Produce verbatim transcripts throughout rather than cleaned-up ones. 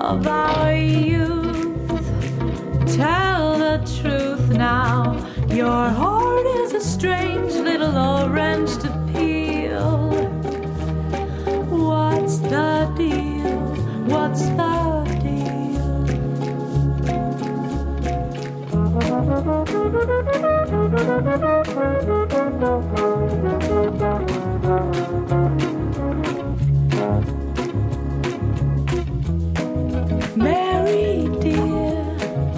of our youth. Tell the truth now, your heart is a strange little orange to peel. What's the deal? What's the deal? Mary, dear,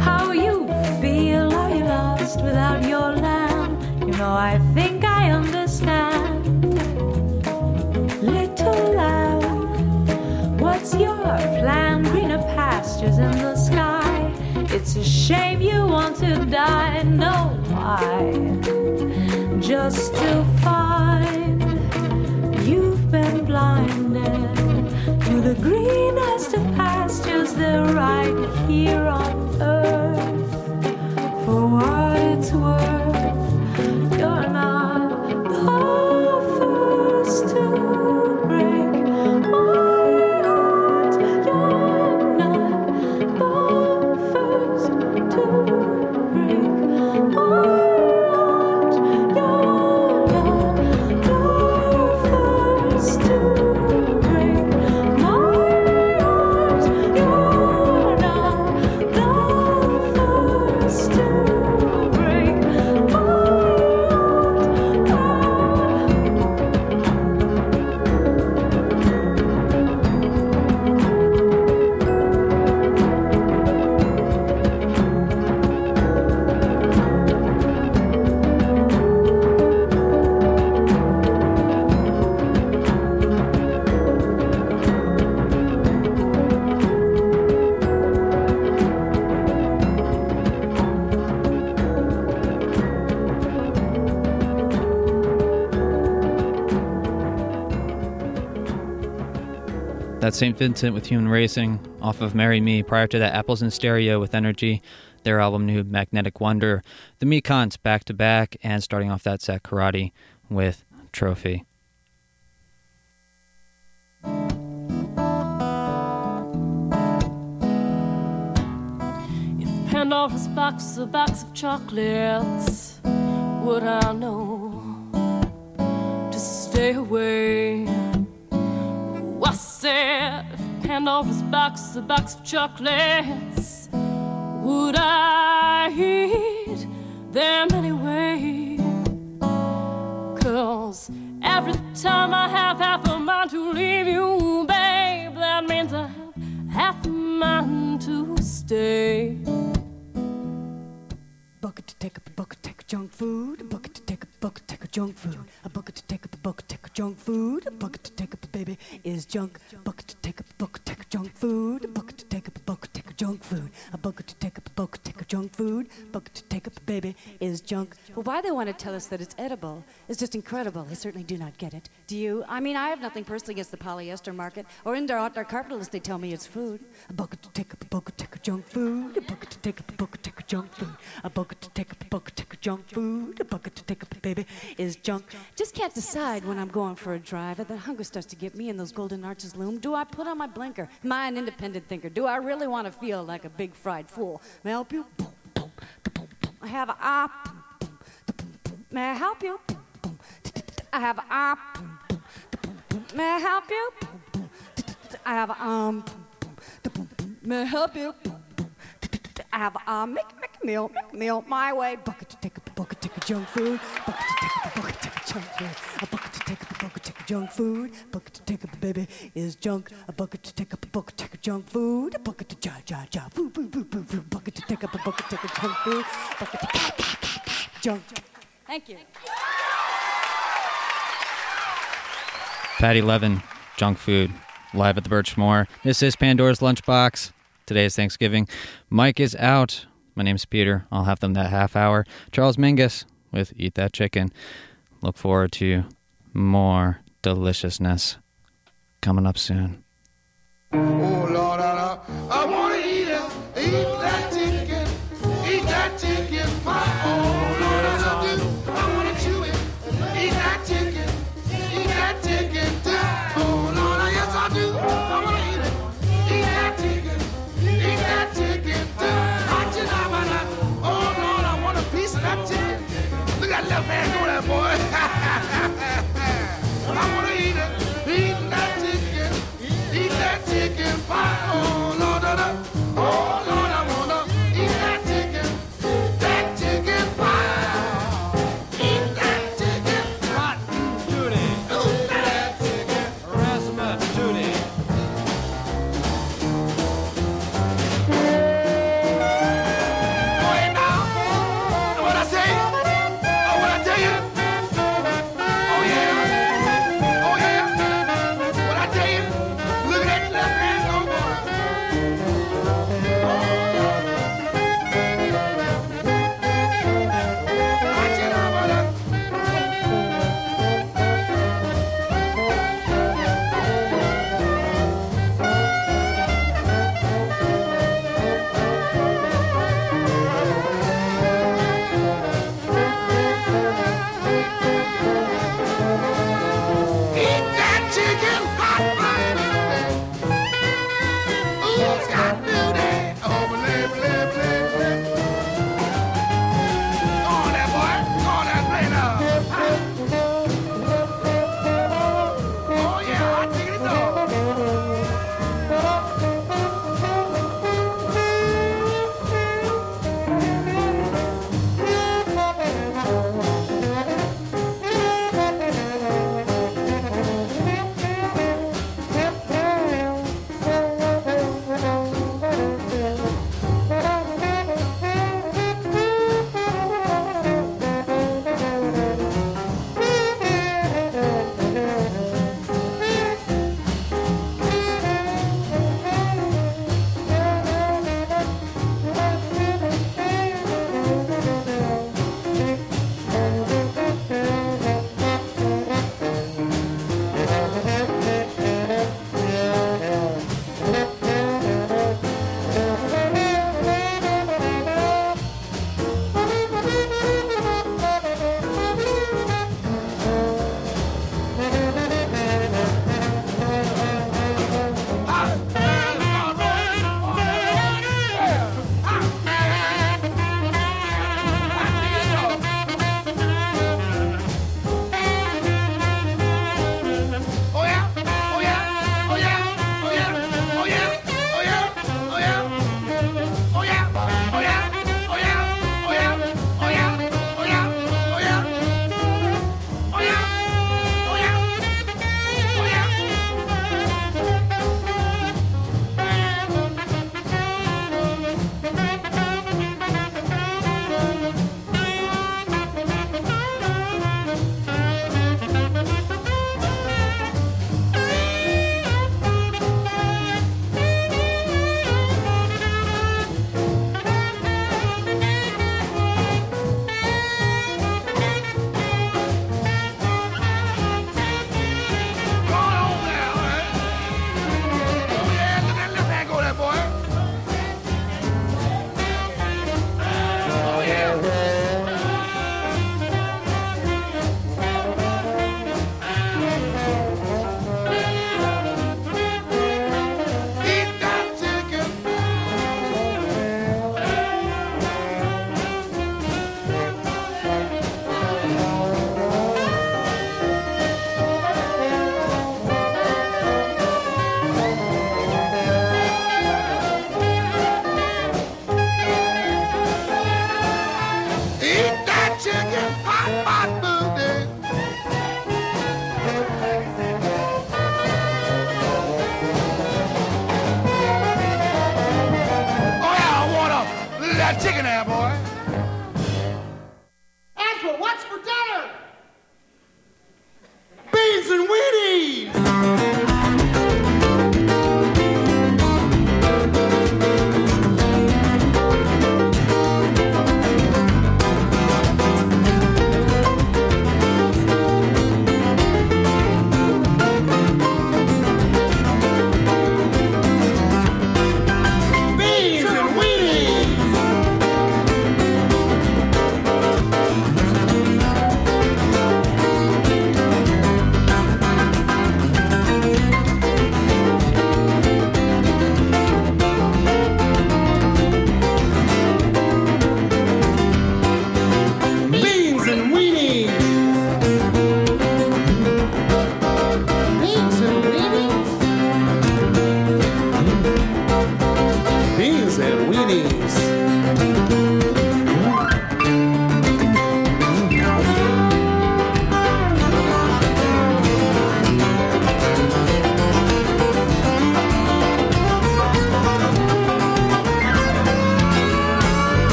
how you feel? Are you lost without your lamb? You know, I think I understand. Little lamb, what's your plan? Greener pastures in the sky. It's a shame you want to die. No, why? Just to find you've been blinded to the greenest of pastures, they're right here on earth. For what it's worth, you're not the first to break my heart. You're not the first to break my heart. That's Saint Vincent with Human Racing, off of Marry Me. Prior to that, Apples in Stereo with Energy, their album New Magnetic Wonder. The Meekons back-to-back, and starting off that set, Karate with Trophy. If Pandora's box is a box of chocolates, would I know to stay away? I said, if Pandora's box is a box of chocolates, would I eat them anyway? Cause every time I have half a mind to leave you, babe, that means I have half a mind to stay. Bucket to take up a bucket, take a junk food. A bucket to take up a bucket, take a junk food. A bucket to take up a bucket, take a junk food. A bucket to take up a baby is junk. A bucket to take up a bucket, take a junk food. A bucket to take up a bucket, take a junk food. A bucket to take up a bucket, take a junk food. A bucket to take up a baby is junk. Well, why they want to tell us that it's edible is just incredible. I certainly do not get it. Do you? I mean, I have nothing personally against the polyester market or in their capitalists. They tell me it's food. A bucket to take up a bucket, take a junk food. A bucket to take up a bucket, take a junk food. A bucket to take up a bucket, take a junk food. A bucket to take up a baby is junk. Just can't decide when I'm going for a drive. That hunger starts to get me and those golden arches loom. Do I put on my blinker? Am I an independent thinker? Do I really want to feel like a big fried fool? May I help you? I have a op. May I help you? I have a op. May I help you? I have a um. May I help you? I have a um. Meal, meal, my way. Bucket to take up a bucket, take a junk food. Bucket to take up a bucket, take a junk food. A bucket to take up a bucket, take a junk food. Bucket to take up a baby is junk. A bucket to take up a bucket, take a junk food. A bucket to ja ja ja foo foo foo foo foo. Bucket to take up a bucket, take a junk food. Bucket to ka ka ka ka junk. Thank you. Patty Levin, Junk Food, live at the Birchmoor. This is Pandora's Lunchbox. Today is Thanksgiving. Mike is out. My name's Peter. I'll have them that half hour. Charles Mingus with Eat That Chicken. Look forward to more deliciousness coming up soon. Oh, Lord, I, I want to eat it. Eat that chicken. Eat that chicken. My, oh, Lord, I do. I want to chew it. Eat that chicken. Eat that chicken. Oh, Lord, yes, I do. I want to eat it. Eat that chicken.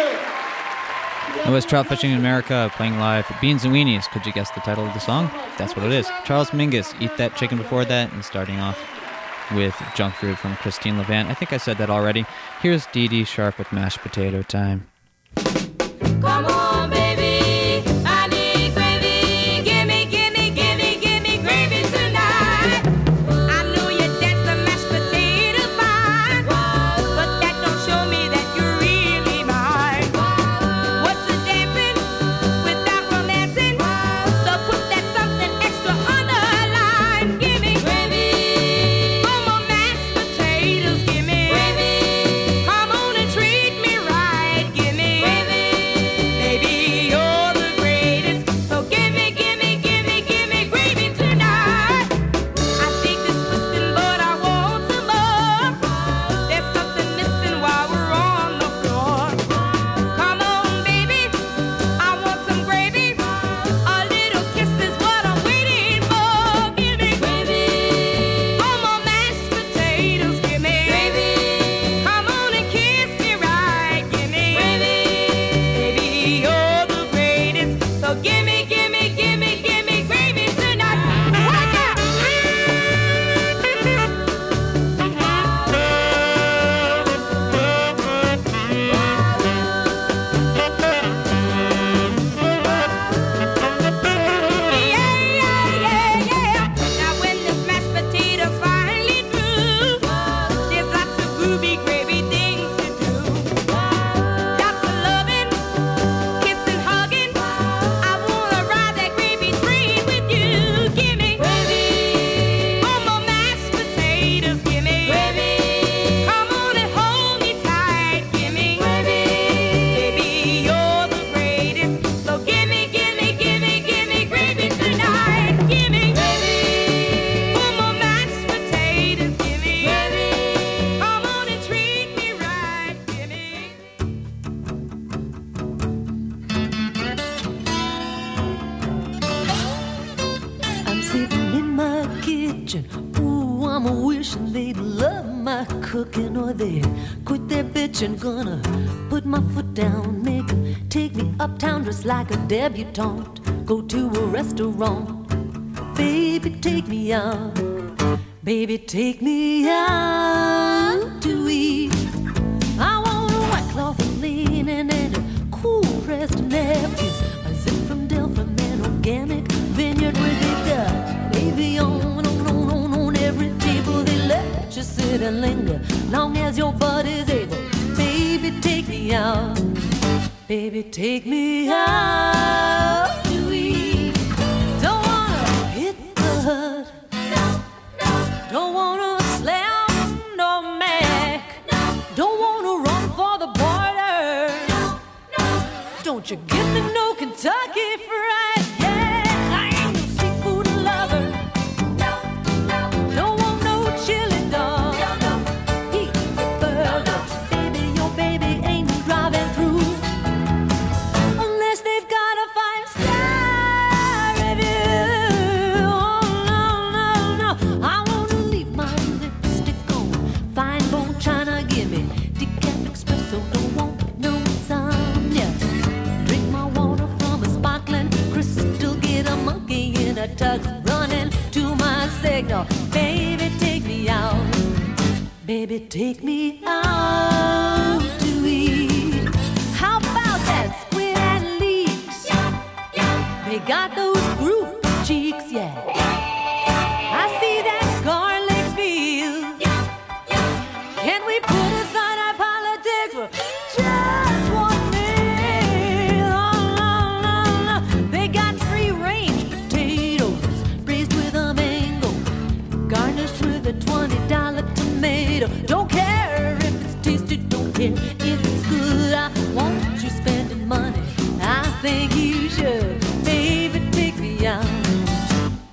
It was Trout Fishing in America playing live for Beans and Weenies. Could you guess the title of the song? That's what it is. Charles Mingus, Eat That Chicken Before That, and starting off with Junk Food from Christine Levant. I think I said that already. Here's Dee Dee Sharp with Mashed Potato Time. Come on, baby. Gonna put my foot down, make them take me uptown dressed like a debutante. Go to a restaurant, baby, take me out. Baby, take me out to eat. I want a white cloth and linen and a cool pressed napkin. A zip from Delphine and organic vineyard where they got avion on, on, on, on every table. They let you sit and linger long as your body's able. Baby, take me out. Baby, take me out to eat. Don't wanna hit the hood. No, no. Don't wanna slam no Mac. No. Don't wanna run for the border. No, no. Don't you give me no Kentucky fried. Yeah, I ain't no seafood lover. No, no. Don't want no chili dog. No, no. Heat the burger. Baby ain't driving through unless they've got a five-star review. Oh, no, no, no. I want to leave my lipstick on. Fine bone china, give me decaf espresso. Don't want no insomnia. Drink my water from a sparkling crystal. Get a monkey in a tux running to my signal. Baby, take me out. Baby, take me out to eat. How about that squid and leeks? Yeah, yeah. They got those group cheeks, yeah. Yeah, yeah. I see that garlic feel. Yeah, yeah. Can we put aside our politics for just one meal? Oh, la, la, la. They got free-range potatoes braised with a mango, garnished with a twenty dollars. Don't care if it's tasty, don't care if it's good. I want you spending money, I think you should. Baby, take me out.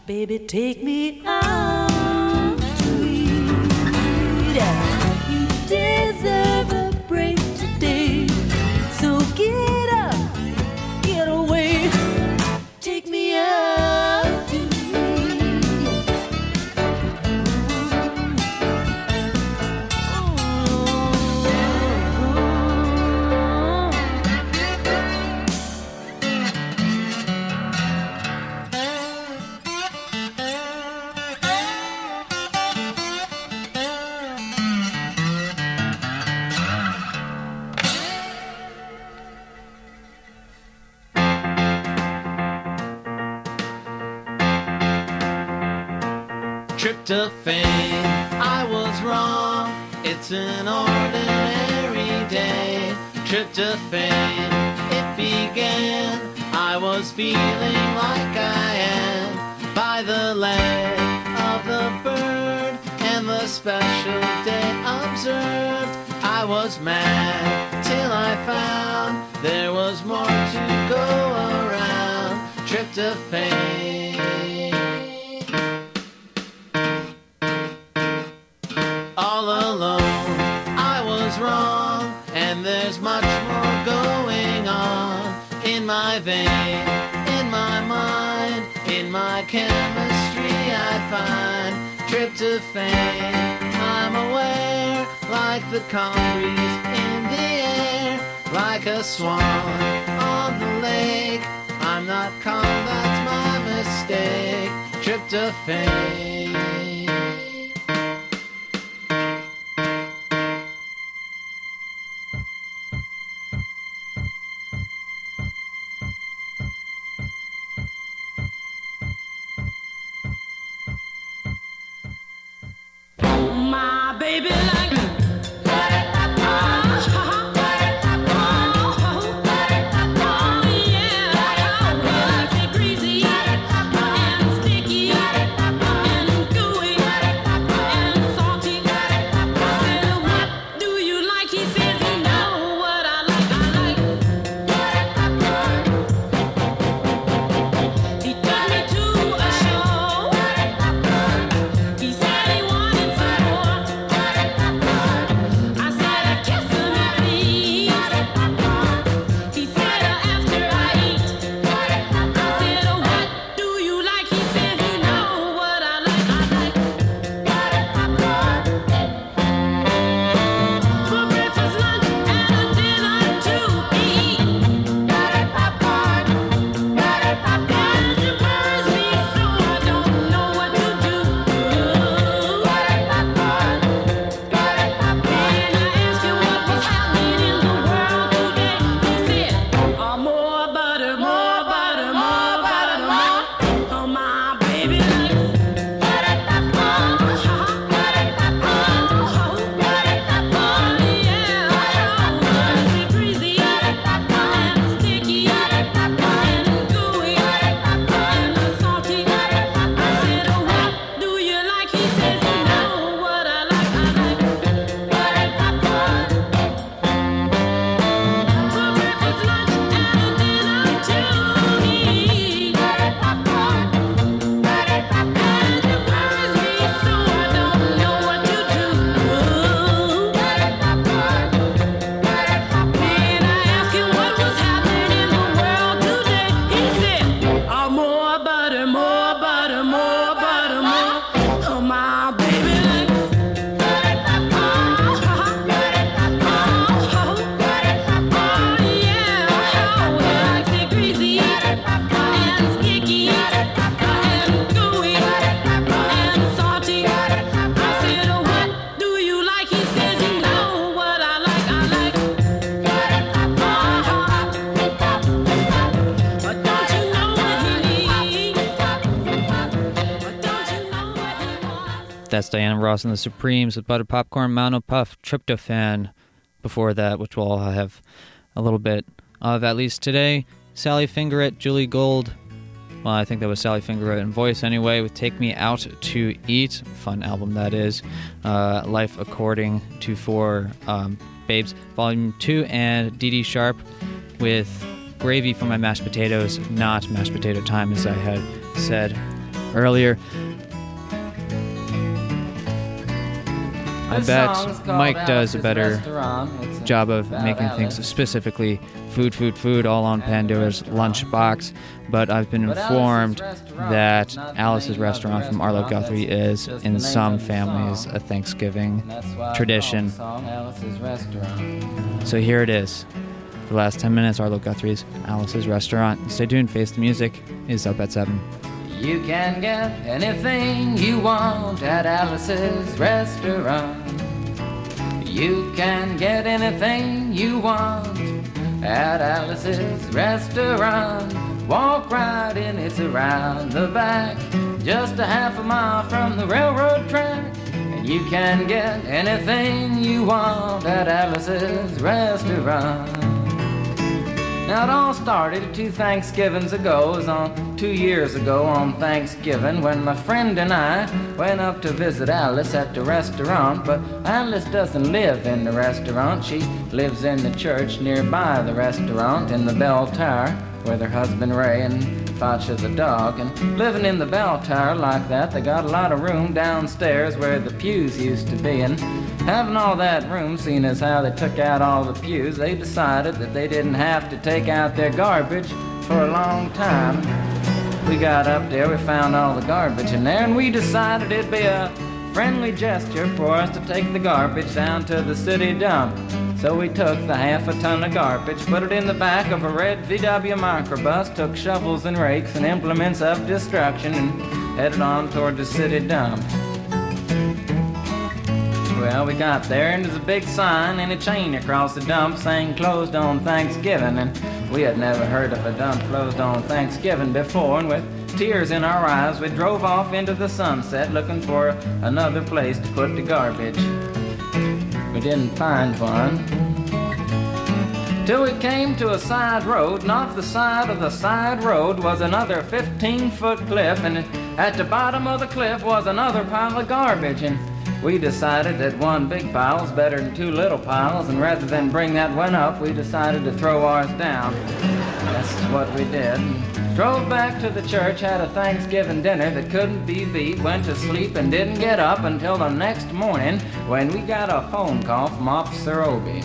Baby, take me out to eat. You deserve a break today, so get up, get away. Take me out to eat. trip to fame. I was wrong, it's an ordinary day. Trip to fame, it began. I was feeling like I am, by the leg of the bird and the special day observed. I was mad till I found there was more to go around. Trip to fame. There's much more going on in my vein, in my mind, in my chemistry I find. Trip to fame, I'm aware, like the calm breeze in the air, like a swan on the lake. I'm not calm, that's my mistake. Trip to fame. Baby, like that's Diana Ross and the Supremes with Butter Popcorn, Mono Puff, Tryptophan before that, which we'll have a little bit of at least today. Sally Fingerett, Julie Gold. Well, I think that was Sally Fingerett in voice anyway, with Take Me Out to Eat. Fun album that is. Uh, Life According to Four, um, Babes, Volume two, and Dee Dee Sharp with Gravy for My Mashed Potatoes, not Mashed Potato Time, as I had said earlier. I bet Mike does a better job of making things specifically food, food, food, all on Pandora's Lunchbox. But I've been informed that Alice's Restaurant from Arlo Guthrie is, in some families, a Thanksgiving tradition. So here it is. For the last ten minutes, Arlo Guthrie's Alice's Restaurant. Stay tuned. Face the Music is up at seven. You can get anything you want at Alice's Restaurant. You can get anything you want at Alice's Restaurant. Walk right in, it's around the back. just a half a mile from the railroad track. And you can get anything you want at Alice's Restaurant. Now it all started two Thanksgivings ago. It was on two years ago on Thanksgiving when my friend and I went up to visit Alice at the restaurant. But Alice doesn't live in the restaurant. She lives in the church nearby the restaurant in the bell tower with her husband Ray and Facha the dog, and living in the bell tower like that, they got a lot of room downstairs where the pews used to be, and having all that room, seeing as how they took out all the pews, they decided that they didn't have to take out their garbage for a long time. We got up there, we found all the garbage in there, and we decided it'd be a friendly gesture for us to take the garbage down to the city dump. So we took the half a ton of garbage, put it in the back of a red V W microbus, took shovels and rakes and implements of destruction, and headed on toward the city dump. Well, we got there, and there's a big sign and a chain across the dump saying closed on Thanksgiving, and we had never heard of a dump closed on Thanksgiving before, and with tears in our eyes, we drove off into the sunset looking for another place to put the garbage. We didn't find one, till we came to a side road, and off the side of the side road was another fifteen-foot cliff, and at the bottom of the cliff was another pile of garbage, and we decided that one big pile's better than two little piles, and rather than bring that one up, we decided to throw ours down. That's what we did. Drove back to the church, had a Thanksgiving dinner that couldn't be beat, went to sleep and didn't get up until the next morning when we got a phone call from Officer Obie.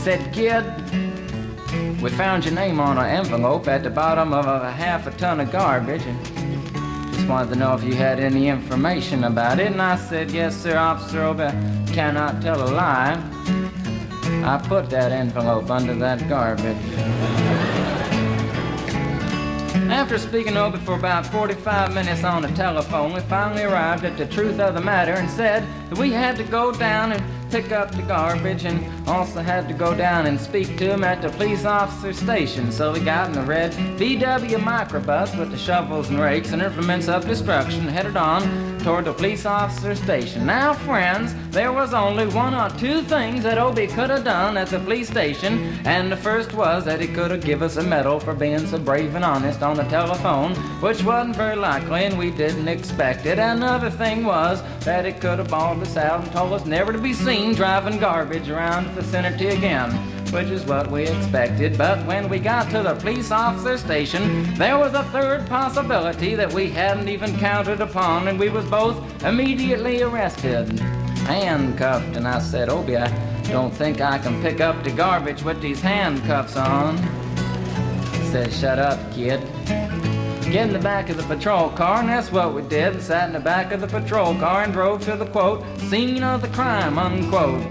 Said, kid, we found your name on an envelope at the bottom of a half a ton of garbage and just wanted to know if you had any information about it. And I said, yes, sir, Officer Obie, I cannot tell a lie. I put that envelope under that garbage. After speaking over for about forty-five minutes on the telephone, we finally arrived at the truth of the matter and said that we had to go down and pick up the garbage and also had to go down and speak to him at the police officer station. So we got in the red V W microbus with the shovels and rakes and implements of destruction, headed on toward the police officer station. Now, friends, there was only one or two things that Obie could have done at the police station, and the first was that he could have given us a medal for being so brave and honest on the telephone, which wasn't very likely, and we didn't expect it. Another thing was that he could have bawled us out and told us never to be seen driving garbage around the vicinity again, which is what we expected. But when we got to the police officer station, there was a third possibility that we hadn't even counted upon, and we was both immediately arrested, handcuffed. And I said, Obie, I don't think I can pick up the garbage with these handcuffs on. He said, shut up, kid. Get in the back of the patrol car, and that's what we did. Sat in the back of the patrol car and drove to the, quote, scene of the crime, unquote.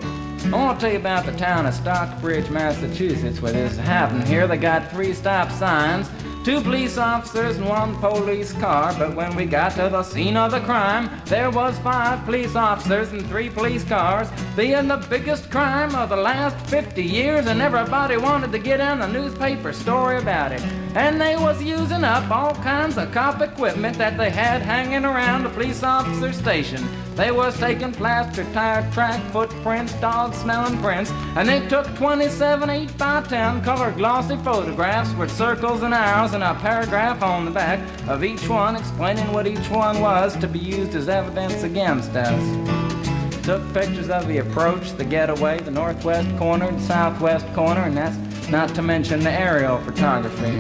I want to tell you about the town of Stockbridge, Massachusetts, where this happened. Here they got three stop signs, two police officers and one police car, but when we got to the scene of the crime, there was five police officers and three police cars, being the biggest crime of the last fifty years, and everybody wanted to get in a newspaper story about it. And they was using up all kinds of cop equipment that they had hanging around the police officer station. They was taking plaster, tire track, footprints, dog-smelling prints, and they took twenty-seven eight by ten color glossy photographs with circles and arrows and a paragraph on the back of each one explaining what each one was to be used as evidence against us. Took pictures of the approach, the getaway, the northwest corner, the southwest corner, and that's not to mention the aerial photography.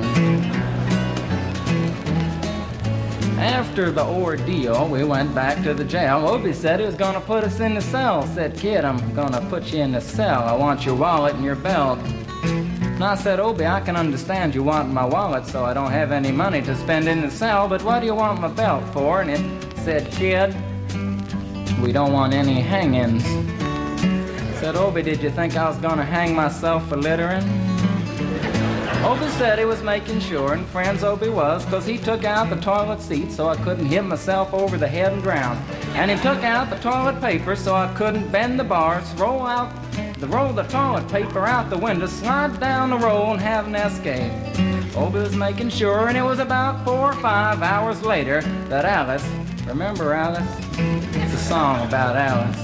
After the ordeal, we went back to the jail. Obie said he was going to put us in the cell. Said, kid, I'm going to put you in the cell. I want your wallet and your belt. And I said, Obie, I can understand you want my wallet, so I don't have any money to spend in the cell, but what do you want my belt for? And it said, kid, we don't want any hangings. I said, Obie, did you think I was going to hang myself for littering? Obie said he was making sure, and friends, Obie was, because he took out the toilet seat so I couldn't hit myself over the head and drown. And he took out the toilet paper so I couldn't bend the bars, roll out, the roll the toilet paper out the window, slide down the roll, and have an escape. Oba's making sure, and it was about four or five hours later that Alice, remember Alice? It's a song about Alice.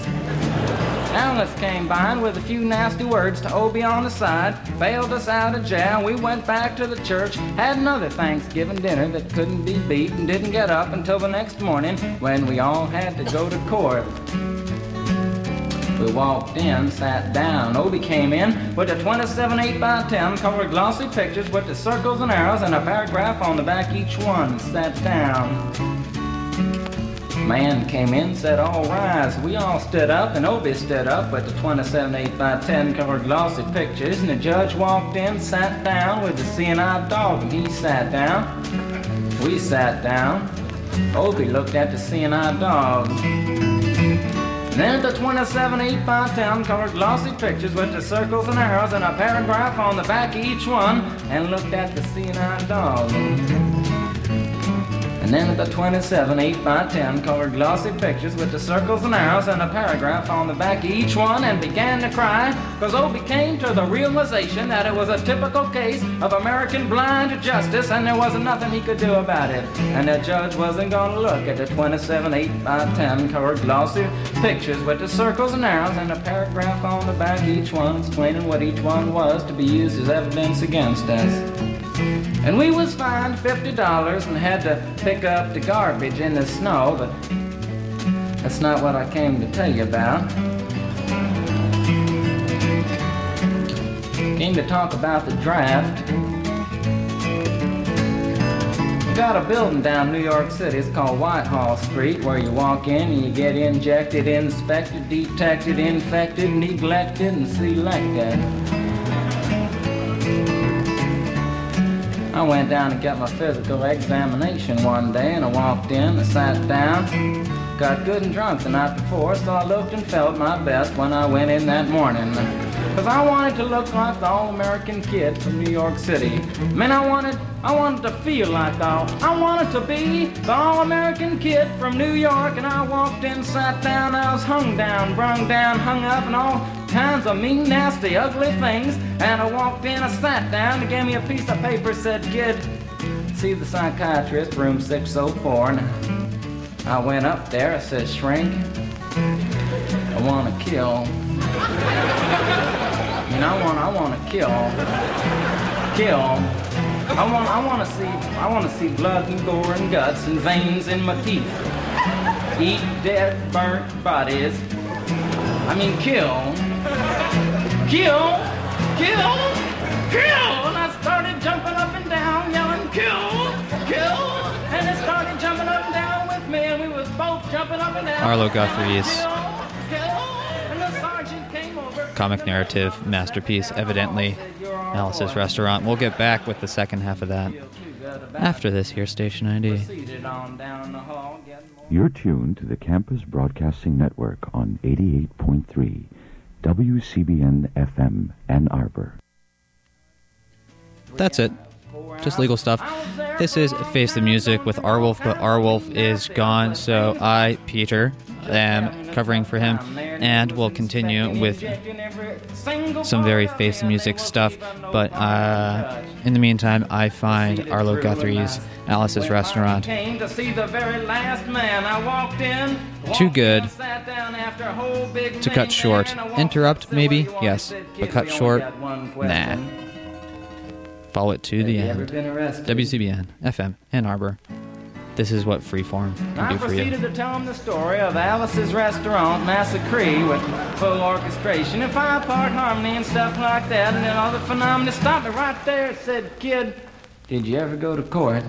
Alice came by and with a few nasty words to Obie on the side, bailed us out of jail. We went back to the church, had another Thanksgiving dinner that couldn't be beat, and didn't get up until the next morning when we all had to go to court. We walked in, sat down. Obie came in with a twenty-seven eight by ten color glossy pictures with the circles and arrows and a paragraph on the back each one, and sat down. Man came in, said, all rise. We all stood up, and Obie stood up with the twenty-seven eight by ten colored glossy pictures, and the judge walked in, sat down with the C and I dog, and he sat down. We sat down. Obie looked at the C and I dog. Then at the twenty-seven eight by ten colored glossy pictures with the circles and arrows and a paragraph on the back of each one, and looked at the C and I dog. And then at the twenty-seven eight by ten colored glossy pictures with the circles and arrows and a paragraph on the back of each one, and began to cry, because Obie came to the realization that it was a typical case of American blind justice, and there wasn't nothing he could do about it. And the judge wasn't going to look at the twenty-seven eight by ten colored glossy pictures with the circles and arrows and a paragraph on the back of each one, explaining what each one was to be used as evidence against us. And we was fined fifty dollars and had to pick up the garbage in the snow, but that's not what I came to tell you about. Came to talk about the draft. You got a building down New York City, it's called Whitehall Street, where you walk in and you get injected, inspected, detected, infected, neglected, and selected. I went down and got my physical examination one day, and I walked in and sat down. Got good and drunk the night before, so I looked and felt my best when I went in that morning. Because I wanted to look like the all-American kid from New York City. Man, I wanted, I wanted to feel like the all, I wanted to be the all-American kid from New York. And I walked in, sat down, I was hung down, brung down, hung up, and all kinds of mean, nasty, ugly things. And I walked in, I sat down, they gave me a piece of paper, said, kid, see the psychiatrist, room six oh four. And I went up there, I said, shrink, I want to kill. I mean, I want, I want to kill, kill. I want, I want to see, I want to see blood and gore and guts and veins in my teeth. Eat dead, burnt bodies. I mean, kill, kill, kill, kill. And I started jumping up and down, yelling, kill, kill. And it started jumping up and down with me, and we was both jumping up and down. Arlo Guthrie is comic narrative masterpiece, evidently. Alice's Restaurant. We'll get back with the second half of that after this here, Station I D. You're tuned to the Campus Broadcasting Network on eighty-eight point three W C B N F M, Ann Arbor. That's it. Just legal stuff. This is Face the Music with Arwolf, but Arwolf is gone, so I, Peter, am covering for him, and we'll continue with some very Face the Music stuff. But uh, in the meantime, I find Arlo Guthrie's Alice's Restaurant too good to cut short. Interrupt, maybe? Yes. But cut short? Nah. Follow it to the end. W C B N F M, Ann Arbor. This is what Freeform can do for you. I proceeded to tell him the story of Alice's Restaurant Massacre with full orchestration and five-part harmony and stuff like that, and then all the phenomena stopped me right there and said, kid, did you ever go to court?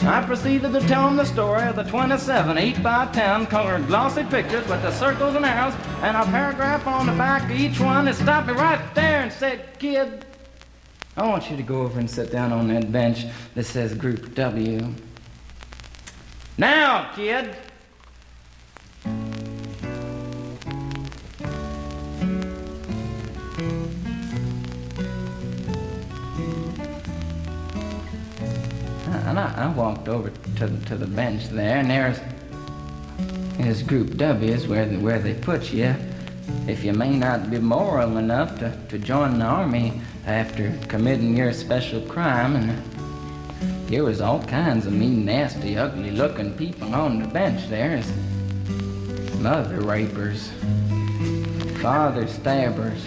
I proceeded to tell him the story of the twenty-seven eight by ten colored glossy pictures with the circles and arrows and a paragraph on the back of each one that stopped me right there and said, kid, I want you to go over and sit down on that bench that says Group W. Now, kid! And I, I walked over to the, to the bench there, and there's, there's Group W's where, the, where they put you. if you may not be moral enough to, to join the army after committing your special crime. And there was all kinds of mean, nasty, ugly-looking people on the bench there. Mother rapers, father stabbers,